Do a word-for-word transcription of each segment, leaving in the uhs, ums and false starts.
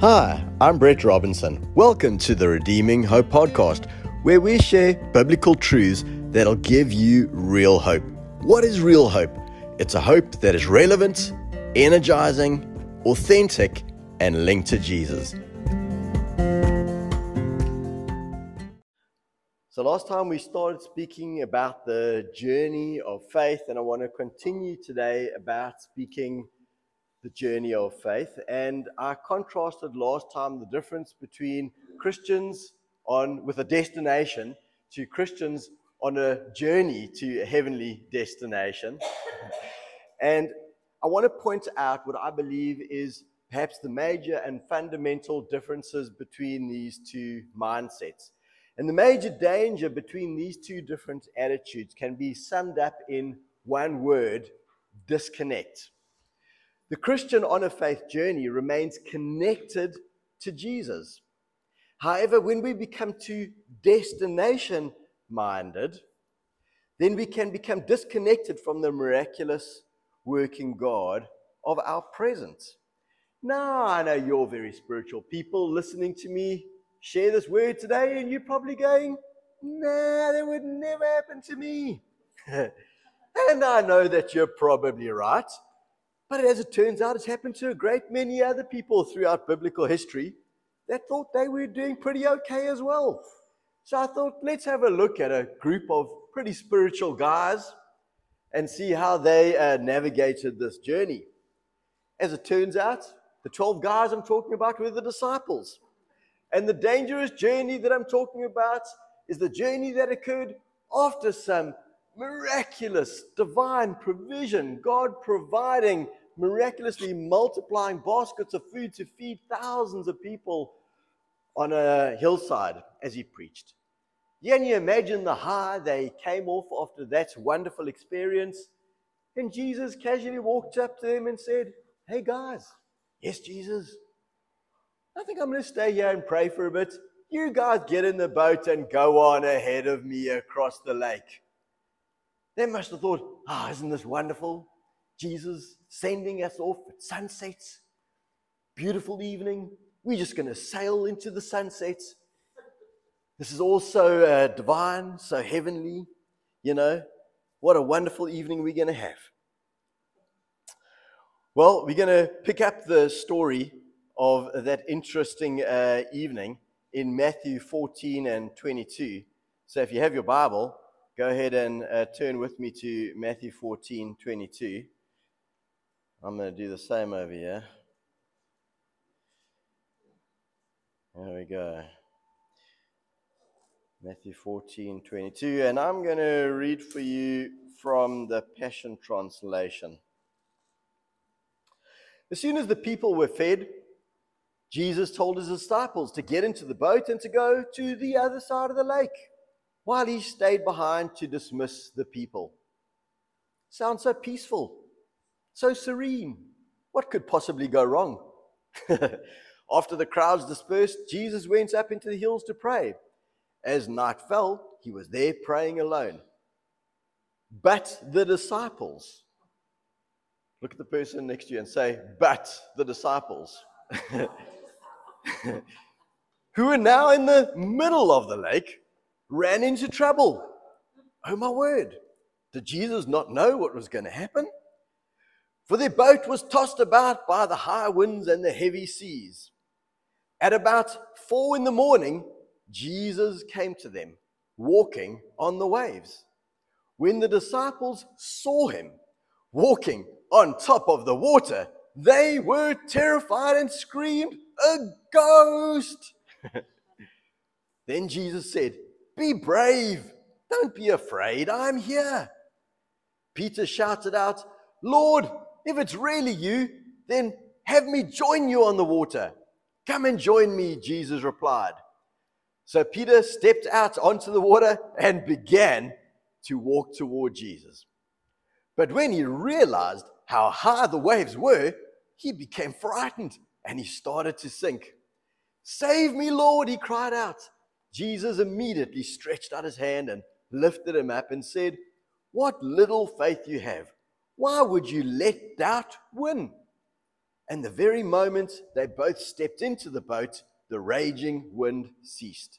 Hi, I'm Brett Robinson. Welcome to the Redeeming Hope Podcast, where we share biblical truths that'll give you real hope. What is real hope? It's a hope that is relevant, energizing, authentic, and linked to Jesus. So last time we started speaking about the journey of faith, and I want to continue today about speaking the journey of faith. And I contrasted last time the difference between Christians on with a destination to Christians on a journey to a heavenly destination. And I want to point out what I believe is perhaps the major and fundamental differences between these two mindsets. And the major danger between these two different attitudes can be summed up in one word: disconnect. The Christian on a faith journey remains connected to Jesus. However, when we become too destination-minded, then we can become disconnected from the miraculous working God of our present. Now, I know you're very spiritual people listening to me share this word today, and you're probably going, nah, that would never happen to me. And I know that you're probably right. But as it turns out, it's happened to a great many other people throughout biblical history that thought they were doing pretty okay as well. So I thought, let's have a look at a group of pretty spiritual guys and see how they uh, navigated this journey. As it turns out, the twelve guys I'm talking about were the disciples. And the dangerous journey that I'm talking about is the journey that occurred after some miraculous, divine provision, God providing, miraculously multiplying baskets of food to feed thousands of people on a hillside as he preached. Can you imagine the high they came off after that wonderful experience? And Jesus casually walked up to them and said, "Hey guys." "Yes, Jesus." "I think I'm going to stay here and pray for a bit. You guys get in the boat and go on ahead of me across the lake." They must have thought, ah, oh, isn't this wonderful? Jesus sending us off at sunset. Beautiful evening. We're just going to sail into the sunset. This is all so uh, divine, so heavenly. You know, what a wonderful evening we're going to have. Well, we're going to pick up the story of that interesting uh, evening in Matthew fourteen and twenty-two. So if you have your Bible, go ahead and uh, turn with me to Matthew fourteen twenty-two. I'm going to do the same over here. There we go. Matthew fourteen twenty-two, and I'm going to read for you from the Passion Translation. As soon as the people were fed, Jesus told his disciples to get into the boat and to go to the other side of the lake, while he stayed behind to dismiss the people. Sounds so peaceful, so serene. What could possibly go wrong? After the crowds dispersed, Jesus went up into the hills to pray. As night fell, he was there praying alone. But the disciples, look at the person next to you and say, but the disciples, who are now in the middle of the lake, ran into trouble. Oh my word, did Jesus not know what was going to happen? For their boat was tossed about by the high winds and the heavy seas. At about four in the morning, Jesus came to them, walking on the waves. When the disciples saw him walking on top of the water, they were terrified and screamed, "A ghost!" Then Jesus said, "Be brave, don't be afraid, I'm here." Peter shouted out, "Lord, if it's really you, then have me join you on the water." "Come and join me," Jesus replied. So Peter stepped out onto the water and began to walk toward Jesus. But when he realized how high the waves were, he became frightened and he started to sink. "Save me, Lord," he cried out. Jesus immediately stretched out his hand and lifted him up and said, "What little faith you have, why would you let doubt win?" And the very moment they both stepped into the boat, the raging wind ceased.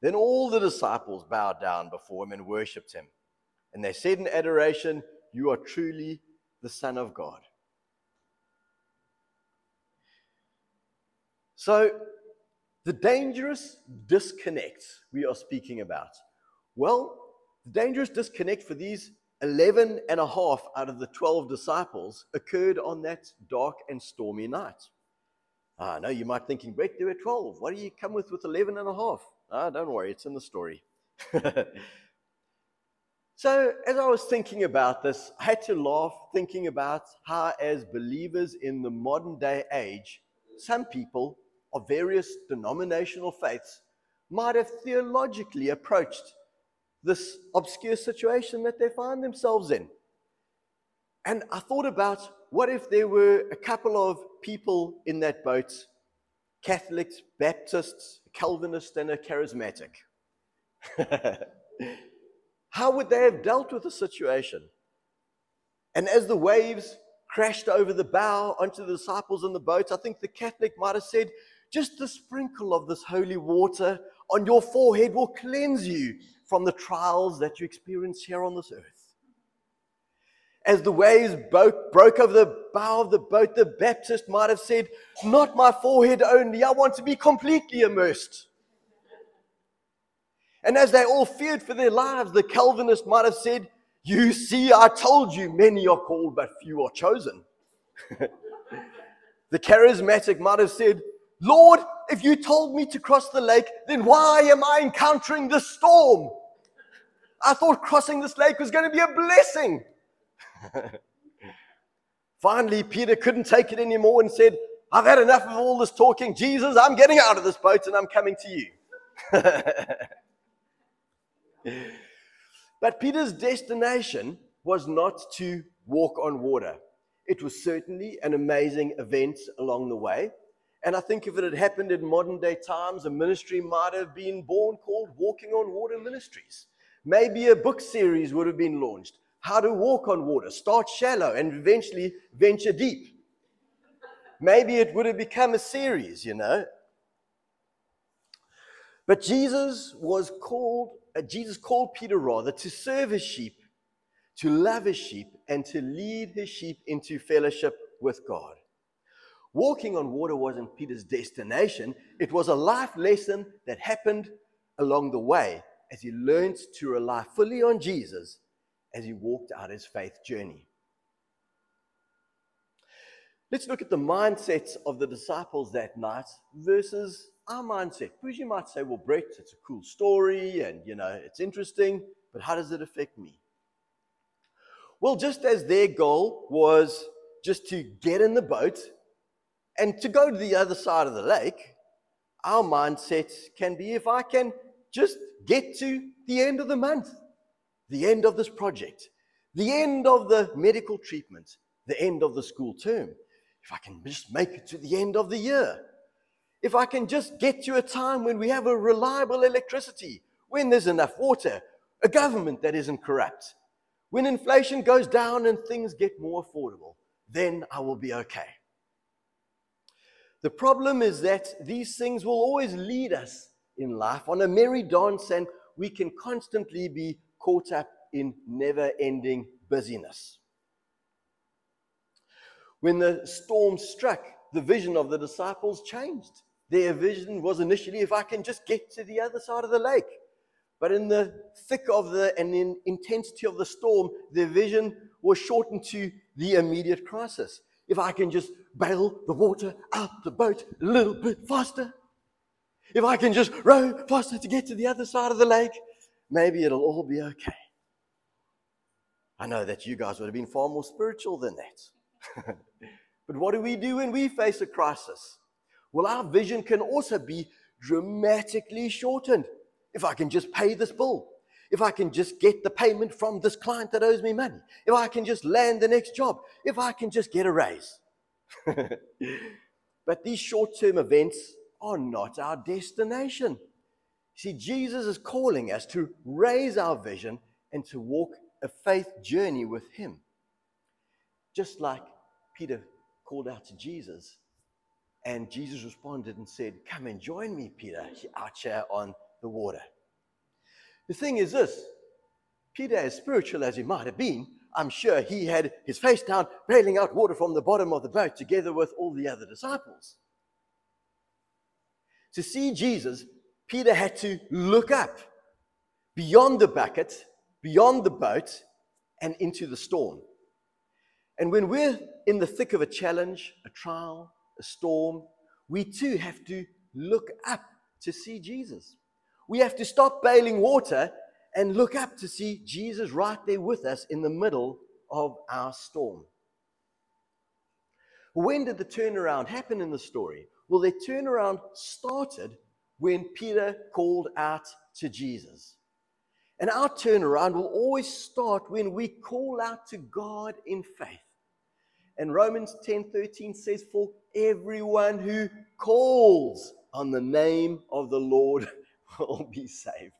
Then all the disciples bowed down before him and worshipped him. And they said in adoration, "You are truly the Son of God." So the dangerous disconnect we are speaking about. Well, the dangerous disconnect for these eleven and a half out of the twelve disciples occurred on that dark and stormy night. I know you might thinking, Brett, there were twelve. What do you come with with eleven and a half? Ah, don't worry, it's in the story. So as I was thinking about this, I had to laugh thinking about how as believers in the modern day age, some people of various denominational faiths might have theologically approached this obscure situation that they find themselves in. And I thought about, what if there were a couple of people in that boat, Catholics, Baptists, Calvinist, and a charismatic? How would they have dealt with the situation? And as the waves crashed over the bow onto the disciples in the boat, I think the Catholic might have said, "Just a sprinkle of this holy water on your forehead will cleanse you from the trials that you experience here on this earth." As the waves broke, broke over the bow of the boat, the Baptist might have said, "Not my forehead only, I want to be completely immersed." And as they all feared for their lives, the Calvinist might have said, "You see, I told you, many are called, but few are chosen." The charismatic might have said, "Lord, if you told me to cross the lake, then why am I encountering this storm? I thought crossing this lake was going to be a blessing." Finally, Peter couldn't take it anymore and said, "I've had enough of all this talking. Jesus, I'm getting out of this boat and I'm coming to you." But Peter's destination was not to walk on water. It was certainly an amazing event along the way. And I think if it had happened in modern day times, a ministry might have been born called Walking on Water Ministries. Maybe a book series would have been launched. How to walk on water, start shallow and eventually venture deep. Maybe it would have become a series, you know. But Jesus was called, uh, Jesus called Peter rather to serve his sheep, to love his sheep, and to lead his sheep into fellowship with God. Walking on water wasn't Peter's destination. It was a life lesson that happened along the way as he learned to rely fully on Jesus as he walked out his faith journey. Let's look at the mindsets of the disciples that night versus our mindset. Because you might say, well, Brett, it's a cool story and, you know, it's interesting, but how does it affect me? Well, just as their goal was just to get in the boat and to go to the other side of the lake, our mindset can be, if I can just get to the end of the month, the end of this project, the end of the medical treatment, the end of the school term, if I can just make it to the end of the year, if I can just get to a time when we have a reliable electricity, when there's enough water, a government that isn't corrupt, when inflation goes down and things get more affordable, then I will be okay. The problem is that these things will always lead us in life on a merry dance, and we can constantly be caught up in never-ending busyness. When the storm struck, the vision of the disciples changed. Their vision was initially, if I can just get to the other side of the lake. But in the thick of the and in intensity of the storm, their vision was shortened to the immediate crisis. If I can just bail the water out the boat a little bit faster, if I can just row faster to get to the other side of the lake, maybe it'll all be okay. I know that you guys would have been far more spiritual than that. But what do we do when we face a crisis? Well, our vision can also be dramatically shortened. If I can just pay this bill, if I can just get the payment from this client that owes me money, if I can just land the next job, if I can just get a raise. But these short-term events are not our destination. See, Jesus is calling us to raise our vision and to walk a faith journey with him. Just like Peter called out to Jesus, and Jesus responded and said, come and join me, Peter, out here on the water. The thing is this, Peter, as spiritual as he might have been, I'm sure he had his face down, bailing out water from the bottom of the boat together with all the other disciples. To see Jesus, Peter had to look up beyond the bucket, beyond the boat, and into the storm. And when we're in the thick of a challenge, a trial, a storm, we too have to look up to see Jesus. We have to stop bailing water and look up to see Jesus right there with us in the middle of our storm. When did the turnaround happen in the story? Well, the turnaround started when Peter called out to Jesus. And our turnaround will always start when we call out to God in faith. And Romans ten thirteen says, for everyone who calls on the name of the Lord will be saved.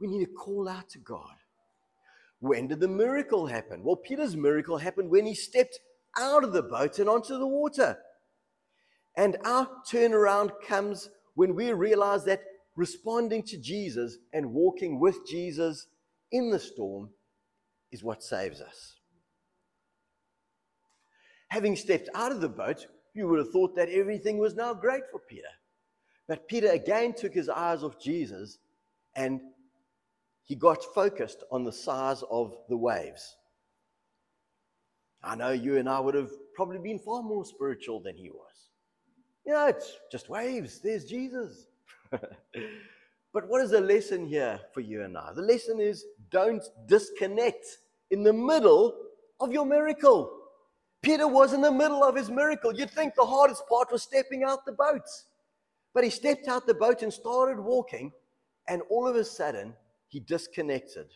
We need to call out to God. When did the miracle happen? Well, Peter's miracle happened when he stepped out of the boat and onto the water. And our turnaround comes when we realize that responding to Jesus and walking with Jesus in the storm is what saves us. Having stepped out of the boat, you would have thought that everything was now great for Peter. But Peter again took his eyes off Jesus and he got focused on the size of the waves. I know you and I would have probably been far more spiritual than he was. You know, it's just waves. There's Jesus. But what is the lesson here for you and I? The lesson is, don't disconnect in the middle of your miracle. Peter was in the middle of his miracle. You'd think the hardest part was stepping out the boat. But he stepped out the boat and started walking, and all of a sudden, he disconnected.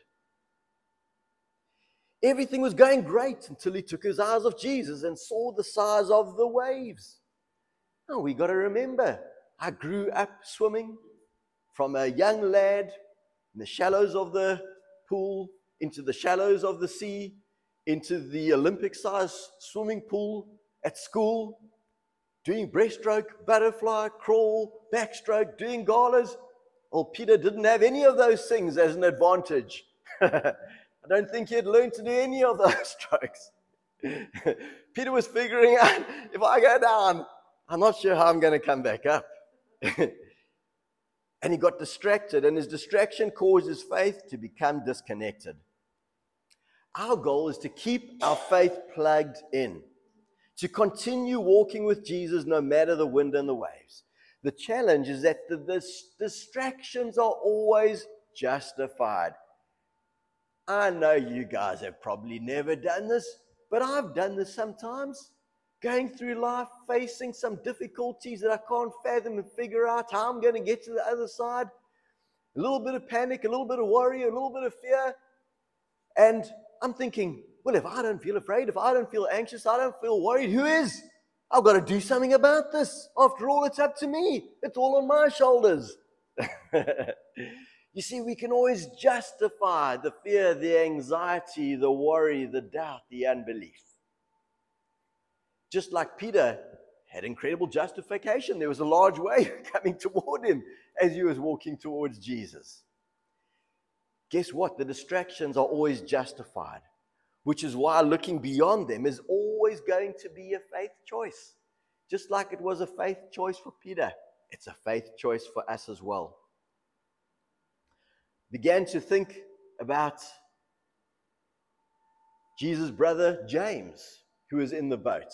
Everything was going great until he took his eyes off Jesus and saw the size of the waves. Now, we got to remember, I grew up swimming from a young lad in the shallows of the pool, into the shallows of the sea, into the Olympic-sized swimming pool at school, doing breaststroke, butterfly, crawl, backstroke, doing galas. Well, Peter didn't have any of those things as an advantage. I don't think he had learned to do any of those strokes. Peter was figuring out, if I go down, I'm not sure how I'm going to come back up. And he got distracted, and his distraction caused his faith to become disconnected. Our goal is to keep our faith plugged in, to continue walking with Jesus no matter the wind and the waves. The challenge is that the, the distractions are always justified. I know you guys have probably never done this, but I've done this sometimes. Going through life, facing some difficulties that I can't fathom and figure out how I'm going to get to the other side. A little bit of panic, a little bit of worry, a little bit of fear. And I'm thinking, well, if I don't feel afraid, if I don't feel anxious, I don't feel worried, who is? I've got to do something about this. After all, it's up to me. It's all on my shoulders. You see, we can always justify the fear, the anxiety, the worry, the doubt, the unbelief. Just like Peter had incredible justification. There was a large wave coming toward him as he was walking towards Jesus. Guess what? The distractions are always justified, which is why looking beyond them is always going to be a faith choice. Just like it was a faith choice for Peter, it's a faith choice for us as well. Began to think about Jesus' brother James, who was in the boat.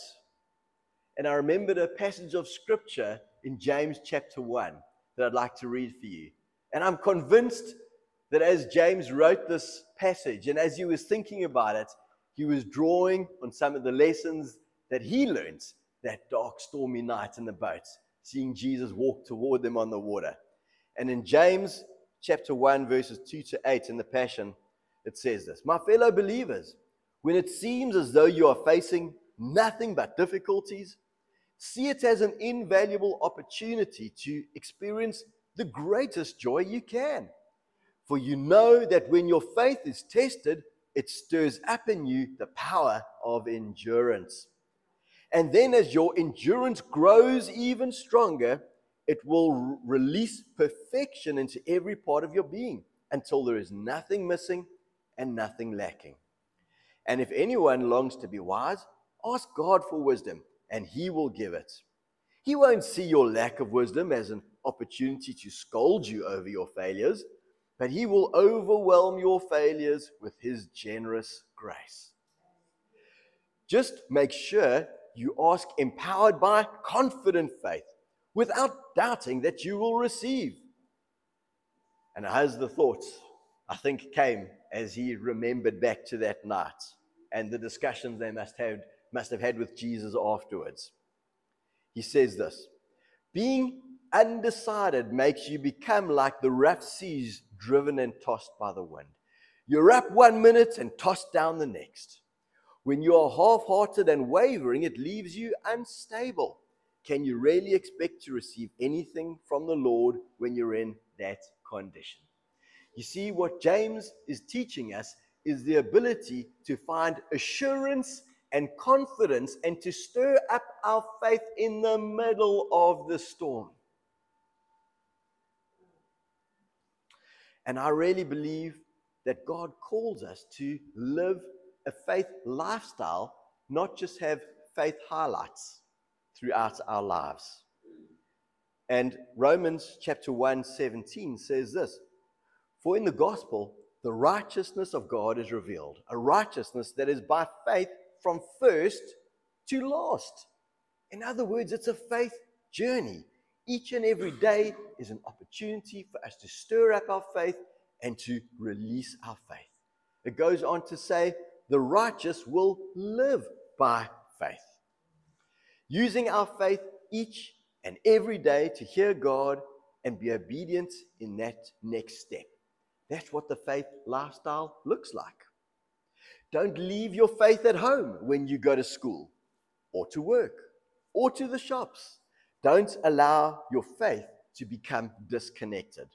And I remembered a passage of scripture in James chapter one that I'd like to read for you. And I'm convinced that as James wrote this passage and as he was thinking about it, he was drawing on some of the lessons that he learned that dark, stormy night in the boat, seeing Jesus walk toward them on the water. And in James chapter one, verses two to eight in the Passion, it says this, my fellow believers, when it seems as though you are facing nothing but difficulties, see it as an invaluable opportunity to experience the greatest joy you can. For you know that when your faith is tested, it stirs up in you the power of endurance. And then as your endurance grows even stronger, it will release perfection into every part of your being until there is nothing missing and nothing lacking. And if anyone longs to be wise, ask God for wisdom, and he will give it. He won't see your lack of wisdom as an opportunity to scold you over your failures, but he will overwhelm your failures with his generous grace. Just make sure you ask empowered by confident faith, without doubting that you will receive. And here's the thought, I think, came as he remembered back to that night and the discussions they must have, must have had with Jesus afterwards. He says this, being undecided makes you become like the rough seas driven and tossed by the wind. You're up one minute and tossed down the next. When you are half-hearted and wavering, it leaves you unstable. Can you really expect to receive anything from the Lord when you're in that condition? You see, what James is teaching us is the ability to find assurance and confidence and to stir up our faith in the middle of the storm. And I really believe that God calls us to live a faith lifestyle, not just have faith highlights throughout our lives. And Romans chapter one, seventeen says this, for in the gospel, the righteousness of God is revealed, a righteousness that is by faith from first to last. In other words, it's a faith journey. Each and every day is an opportunity for us to stir up our faith and to release our faith. It goes on to say, the righteous will live by faith. Using our faith each and every day to hear God and be obedient in that next step. That's what the faith lifestyle looks like. Don't leave your faith at home when you go to school or to work or to the shops. Don't allow your faith to become disconnected.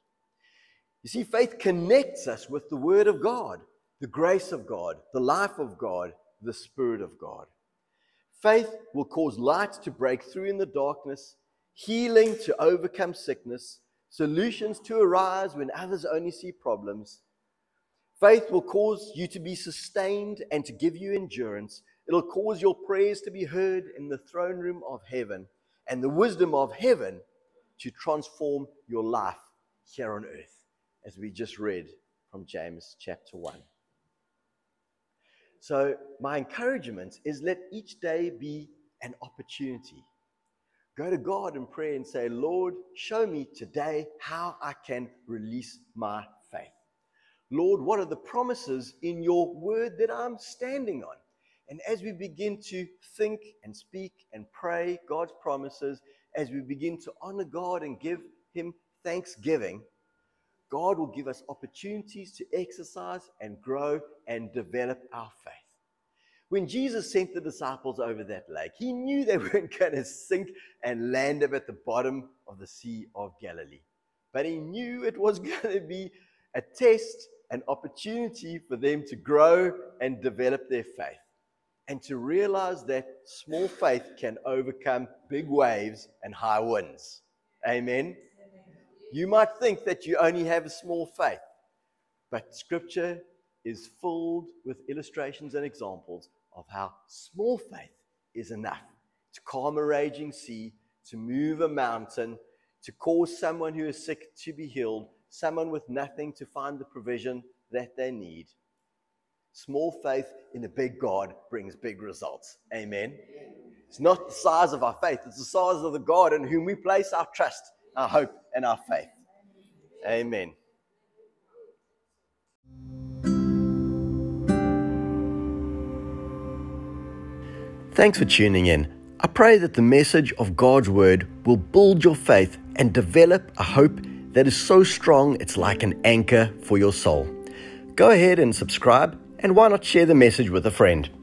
You see, faith connects us with the Word of God, the grace of God, the life of God, the Spirit of God. Faith will cause light to break through in the darkness, healing to overcome sickness, solutions to arise when others only see problems. Faith will cause you to be sustained and to give you endurance. It'll cause your prayers to be heard in the throne room of heaven and the wisdom of heaven to transform your life here on earth, as we just read from James chapter one. So my encouragement is let each day be an opportunity. Go to God in prayer and say, Lord, show me today how I can release my faith. Lord, what are the promises in your word that I'm standing on? And as we begin to think and speak and pray God's promises, as we begin to honor God and give him thanksgiving, God will give us opportunities to exercise and grow and develop our faith. When Jesus sent the disciples over that lake, he knew they weren't going to sink and land up at the bottom of the Sea of Galilee. But he knew it was going to be a test, an opportunity for them to grow and develop their faith and to realize that small faith can overcome big waves and high winds. Amen. You might think that you only have a small faith, but Scripture is filled with illustrations and examples of how small faith is enough to calm a raging sea, to move a mountain, to cause someone who is sick to be healed, someone with nothing to find the provision that they need. Small faith in a big God brings big results. Amen. It's not the size of our faith, it's the size of the God in whom we place our trust, our hope, and our faith. Amen. Thanks for tuning in. I pray that the message of God's word will build your faith and develop a hope that is so strong it's like an anchor for your soul. Go ahead and subscribe, and why not share the message with a friend?